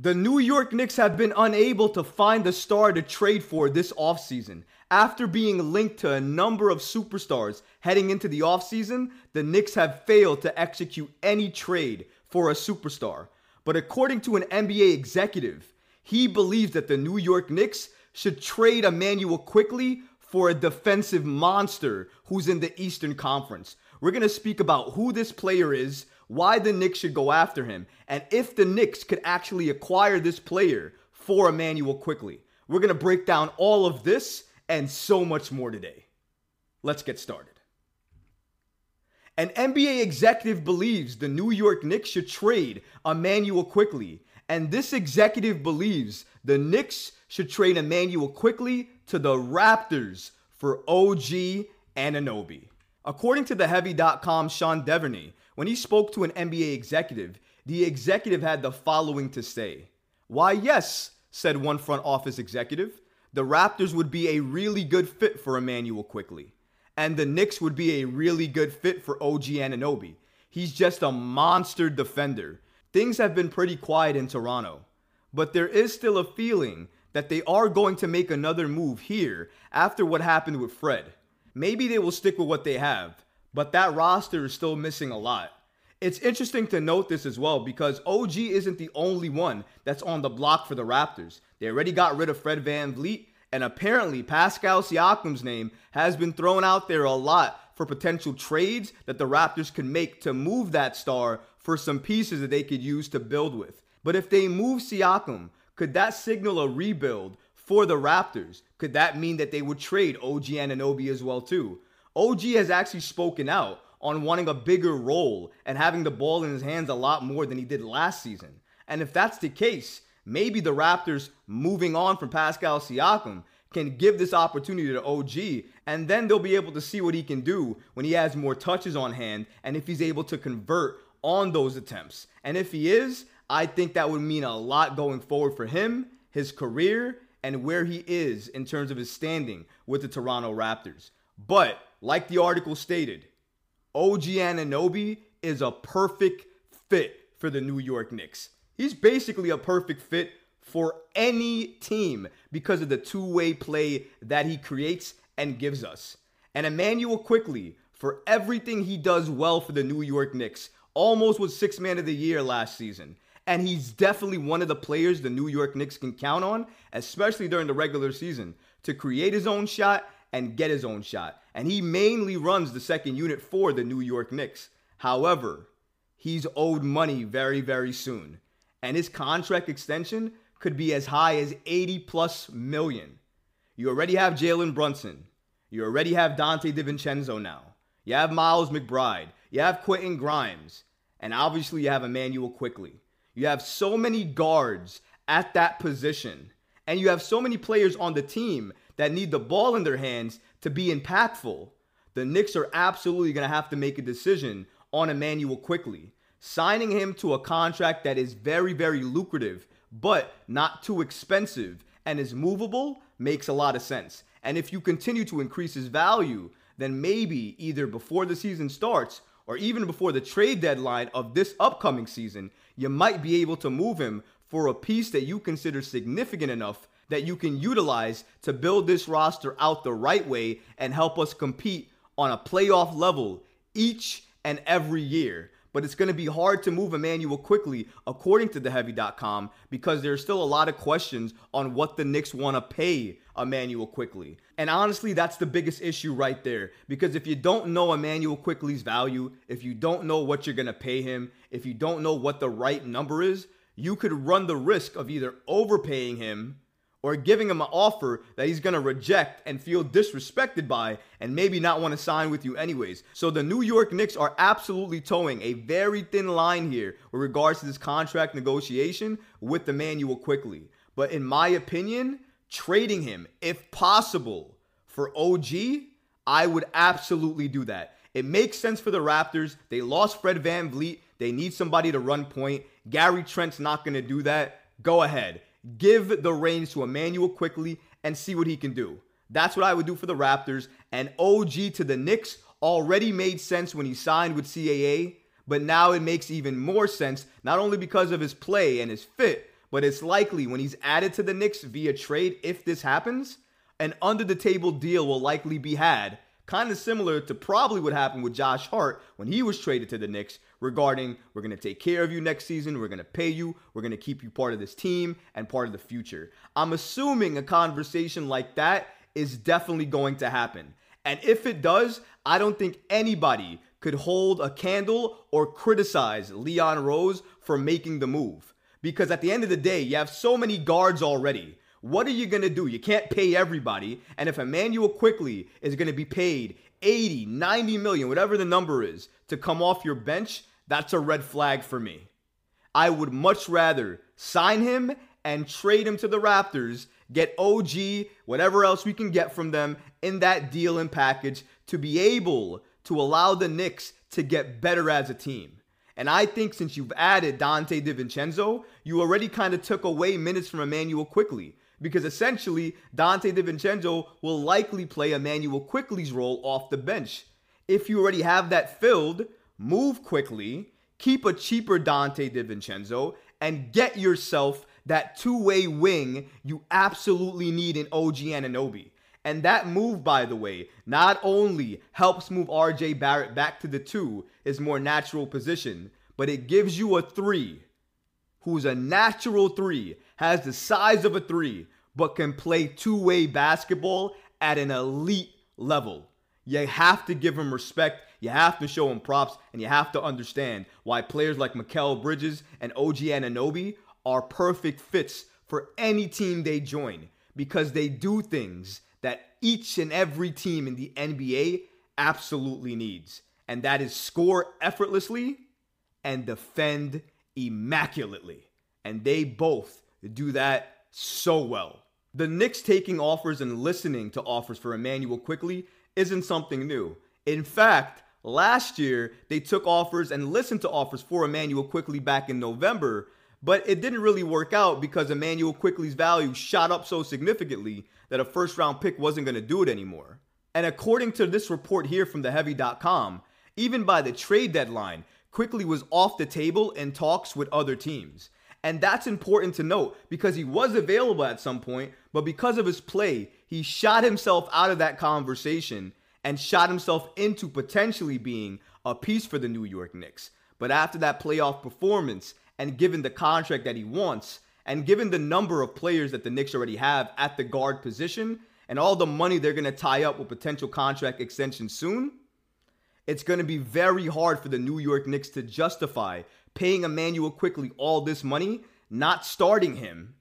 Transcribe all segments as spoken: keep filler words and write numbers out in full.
The New York Knicks have been unable to find a star to trade for this offseason. After being linked to a number of superstars heading into the offseason, the Knicks have failed to execute any trade for a superstar. But according to an N B A executive, he believes that the New York Knicks should trade Immanuel Quickley for a defensive monster who's in the Eastern Conference. We're going to speak about who this player is, why the Knicks should go after him, and if the Knicks could actually acquire this player for Immanuel Quickley. We're going to break down all of this and so much more today. Let's get started. An N B A executive believes the New York Knicks should trade Immanuel Quickley, and this executive believes the Knicks should trade Immanuel Quickley to the Raptors for O G Anunoby. According to the heavy dot com Sean Deveney, when he spoke to an N B A executive, the executive had the following to say. "Why, yes," said one front office executive, "the Raptors would be a really good fit for Immanuel Quickley. And the Knicks would be a really good fit for O G Anunoby. He's just a monster defender. Things have been pretty quiet in Toronto. But there is still a feeling that they are going to make another move here after what happened with Fred. Maybe they will stick with what they have, but that roster is still missing a lot." It's interesting to note this as well because O G isn't the only one that's on the block for the Raptors. They already got rid of Fred VanVleet, and apparently Pascal Siakam's name has been thrown out there a lot for potential trades that the Raptors can make to move that star for some pieces that they could use to build with. But if they move Siakam, could that signal a rebuild for the Raptors? Could that mean that they would trade O G Anunoby as well too? O G has actually spoken out on wanting a bigger role and having the ball in his hands a lot more than he did last season. And if that's the case, maybe the Raptors moving on from Pascal Siakam can give this opportunity to O G, and then they'll be able to see what he can do when he has more touches on hand and if he's able to convert on those attempts. And if he is, I think that would mean a lot going forward for him, his career, and where he is in terms of his standing with the Toronto Raptors. But, like the article stated, O G Anunoby is a perfect fit for the New York Knicks. He's basically a perfect fit for any team because of the two-way play that he creates and gives us. And Immanuel Quickley, for everything he does well for the New York Knicks, almost was Sixth Man of the Year last season. And he's definitely one of the players the New York Knicks can count on, especially during the regular season, to create his own shot and get his own shot. And he mainly runs the second unit for the New York Knicks. However, he's owed money very, very soon. And his contract extension could be as high as eighty plus million. You already have Jalen Brunson. You already have Dante DiVincenzo now. You have Miles McBride. You have Quentin Grimes. And obviously you have Immanuel Quickley. You have so many guards at that position, and you have so many players on the team that need the ball in their hands to be impactful. The Knicks are absolutely going to have to make a decision on Immanuel Quickley. Signing him to a contract that is very, very lucrative, but not too expensive and is movable makes a lot of sense. And if you continue to increase his value, then maybe either before the season starts or even before the trade deadline of this upcoming season, you might be able to move him for a piece that you consider significant enough that you can utilize to build this roster out the right way and help us compete on a playoff level each and every year. But it's going to be hard to move Immanuel Quickley, according to the heavy dot com, because there's still a lot of questions on what the Knicks want to pay Immanuel Quickley. And honestly, that's the biggest issue right there, because if you don't know Immanuel Quickley's value, if you don't know what you're going to pay him, if you don't know what the right number is, you could run the risk of either overpaying him or giving him an offer that he's going to reject and feel disrespected by and maybe not want to sign with you anyways. So the New York Knicks are absolutely towing a very thin line here with regards to this contract negotiation with Immanuel Quickley. But in my opinion, trading him, if possible, for O G, I would absolutely do that. It makes sense for the Raptors. They lost Fred VanVleet. They need somebody to run point. Gary Trent's not going to do that. Go ahead. Give the reins to Immanuel Quickley and see what he can do. That's what I would do for the Raptors. And O G to the Knicks already made sense when he signed with C A A, but now it makes even more sense, not only because of his play and his fit, but it's likely when he's added to the Knicks via trade, if this happens, an under-the-table deal will likely be had, kind of similar to probably what happened with Josh Hart when he was traded to the Knicks regarding, we're going to take care of you next season, we're going to pay you, we're going to keep you part of this team and part of the future. I'm assuming a conversation like that is definitely going to happen. And if it does, I don't think anybody could hold a candle or criticize Leon Rose for making the move. Because at the end of the day, you have so many guards already. What are you going to do? You can't pay everybody. And if Immanuel Quickley is going to be paid eighty, ninety million, whatever the number is, to come off your bench, that's a red flag for me. I would much rather sign him and trade him to the Raptors, get O G, whatever else we can get from them in that deal and package to be able to allow the Knicks to get better as a team. And I think since you've added Dante DiVincenzo, you already kind of took away minutes from Immanuel Quickley, because essentially Dante DiVincenzo will likely play Immanuel Quickley's role off the bench. If you already have that filled, move Quickley, keep a cheaper Dante DiVincenzo, and get yourself that two-way wing you absolutely need in O G Anunoby. And that move, by the way, not only helps move R J Barrett back to the two, his more natural position, but it gives you a three who's a natural three, has the size of a three, but can play two-way basketball at an elite level. You have to give him respect, you have to show him props, and you have to understand why players like Mikel Bridges and O G Anunoby are perfect fits for any team they join, because they do things that each and every team in the N B A absolutely needs. And that is score effortlessly and defend immaculately. And they both do that so well. The Knicks taking offers and listening to offers for Immanuel Quickley isn't something new. In fact, last year, they took offers and listened to offers for Immanuel Quickley back in November, but it didn't really work out because Immanuel Quickley's value shot up so significantly that a first-round pick wasn't going to do it anymore. And according to this report here from the heavy dot com, even by the trade deadline, Quickley was off the table in talks with other teams. And that's important to note because he was available at some point, but because of his play, he shot himself out of that conversation and shot himself into potentially being a piece for the New York Knicks. But after that playoff performance, and given the contract that he wants, and given the number of players that the Knicks already have at the guard position, and all the money they're going to tie up with potential contract extensions soon, it's going to be very hard for the New York Knicks to justify paying Immanuel Quickley all this money, not starting him,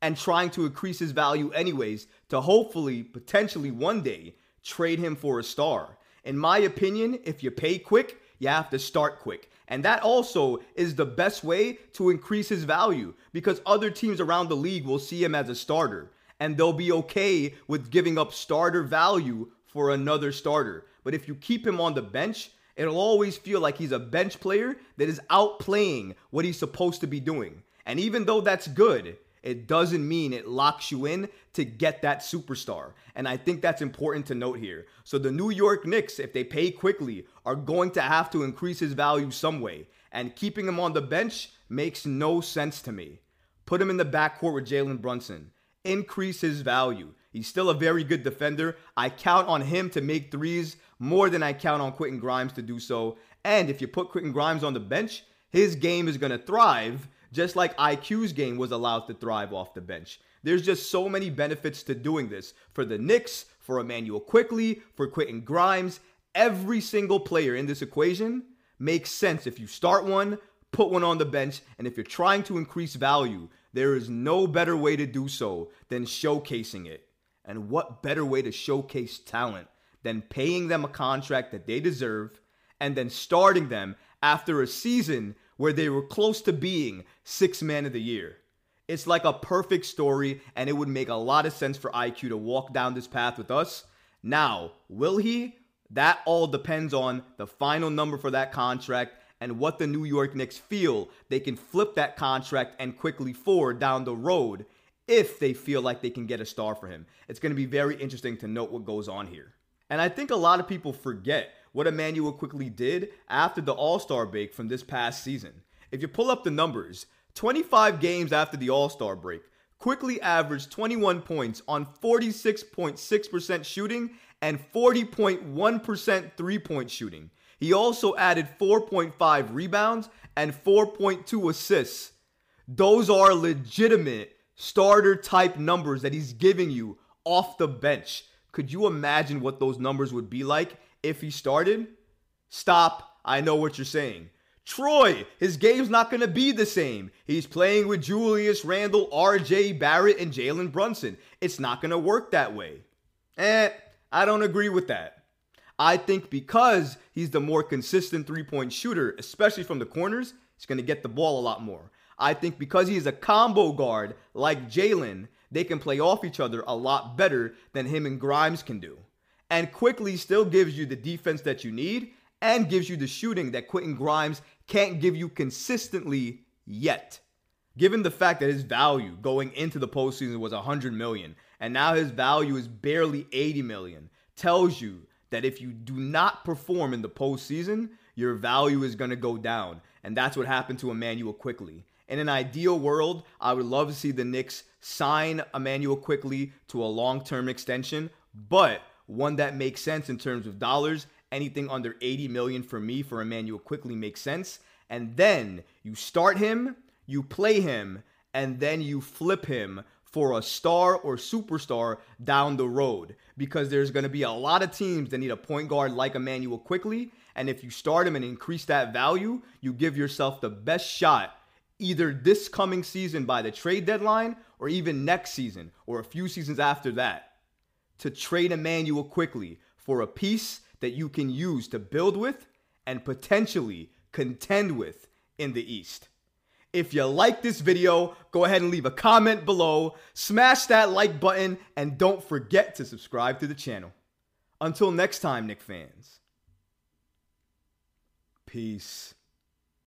and trying to increase his value anyways to hopefully, potentially one day, trade him for a star. In my opinion, if you pay quick, you have to start quick. And that also is the best way to increase his value because other teams around the league will see him as a starter and they'll be okay with giving up starter value for another starter. But if you keep him on the bench, it'll always feel like he's a bench player that is outplaying what he's supposed to be doing. And even though that's good, it doesn't mean it locks you in to get that superstar. And I think that's important to note here. So the New York Knicks, if they pay Quickley, are going to have to increase his value some way. And keeping him on the bench makes no sense to me. Put him in the backcourt with Jalen Brunson. Increase his value. He's still a very good defender. I count on him to make threes more than I count on Quentin Grimes to do so. And if you put Quentin Grimes on the bench, his game is going to thrive, just like I Q's game was allowed to thrive off the bench. There's just so many benefits to doing this for the Knicks, for Immanuel Quickley, for Quentin Grimes. Every single player in this equation makes sense if you start one, put one on the bench, and if you're trying to increase value, there is no better way to do so than showcasing it. And what better way to showcase talent than paying them a contract that they deserve and then starting them after a season where they were close to being sixth man of the year. It's like a perfect story, and it would make a lot of sense for I Q to walk down this path with us. Now, will he? That all depends on the final number for that contract and what the New York Knicks feel they can flip that contract and Quickley forward down the road if they feel like they can get a star for him. It's going to be very interesting to note what goes on here. And I think a lot of people forget what Immanuel Quickley did after the All-Star break from this past season. If you pull up the numbers, twenty-five games after the All-Star break, Quickley averaged twenty-one points on forty-six point six percent shooting and forty point one percent three-point shooting. He also added four point five rebounds and four point two assists. Those are legitimate starter-type numbers that he's giving you off the bench. Could you imagine what those numbers would be like if he started? Stop. I know what you're saying. Troy, his game's not going to be the same. He's playing with Julius Randle, R J Barrett, and Jalen Brunson. It's not going to work that way. Eh, I don't agree with that. I think because he's the more consistent three-point shooter, especially from the corners, he's going to get the ball a lot more. I think because he's a combo guard like Jalen, they can play off each other a lot better than him and Grimes can do. And Quickley still gives you the defense that you need, and gives you the shooting that Quentin Grimes can't give you consistently yet. Given the fact that his value going into the postseason was one hundred million dollars, and now his value is barely eighty million dollars, tells you that if you do not perform in the postseason, your value is going to go down. And that's what happened to Immanuel Quickley. In an ideal world, I would love to see the Knicks sign Immanuel Quickley to a long-term extension, but one that makes sense in terms of dollars. Anything under eighty million dollars for me for Immanuel Quickley makes sense. And then you start him, you play him, and then you flip him for a star or superstar down the road. Because there's going to be a lot of teams that need a point guard like Immanuel Quickley. And if you start him and increase that value, you give yourself the best shot either this coming season by the trade deadline or even next season or a few seasons after that to trade Immanuel Quickley for a piece that you can use to build with and potentially contend with in the East. If you like this video, go ahead and leave a comment below, smash that like button, and don't forget to subscribe to the channel. Until next time, Knick fans. Peace.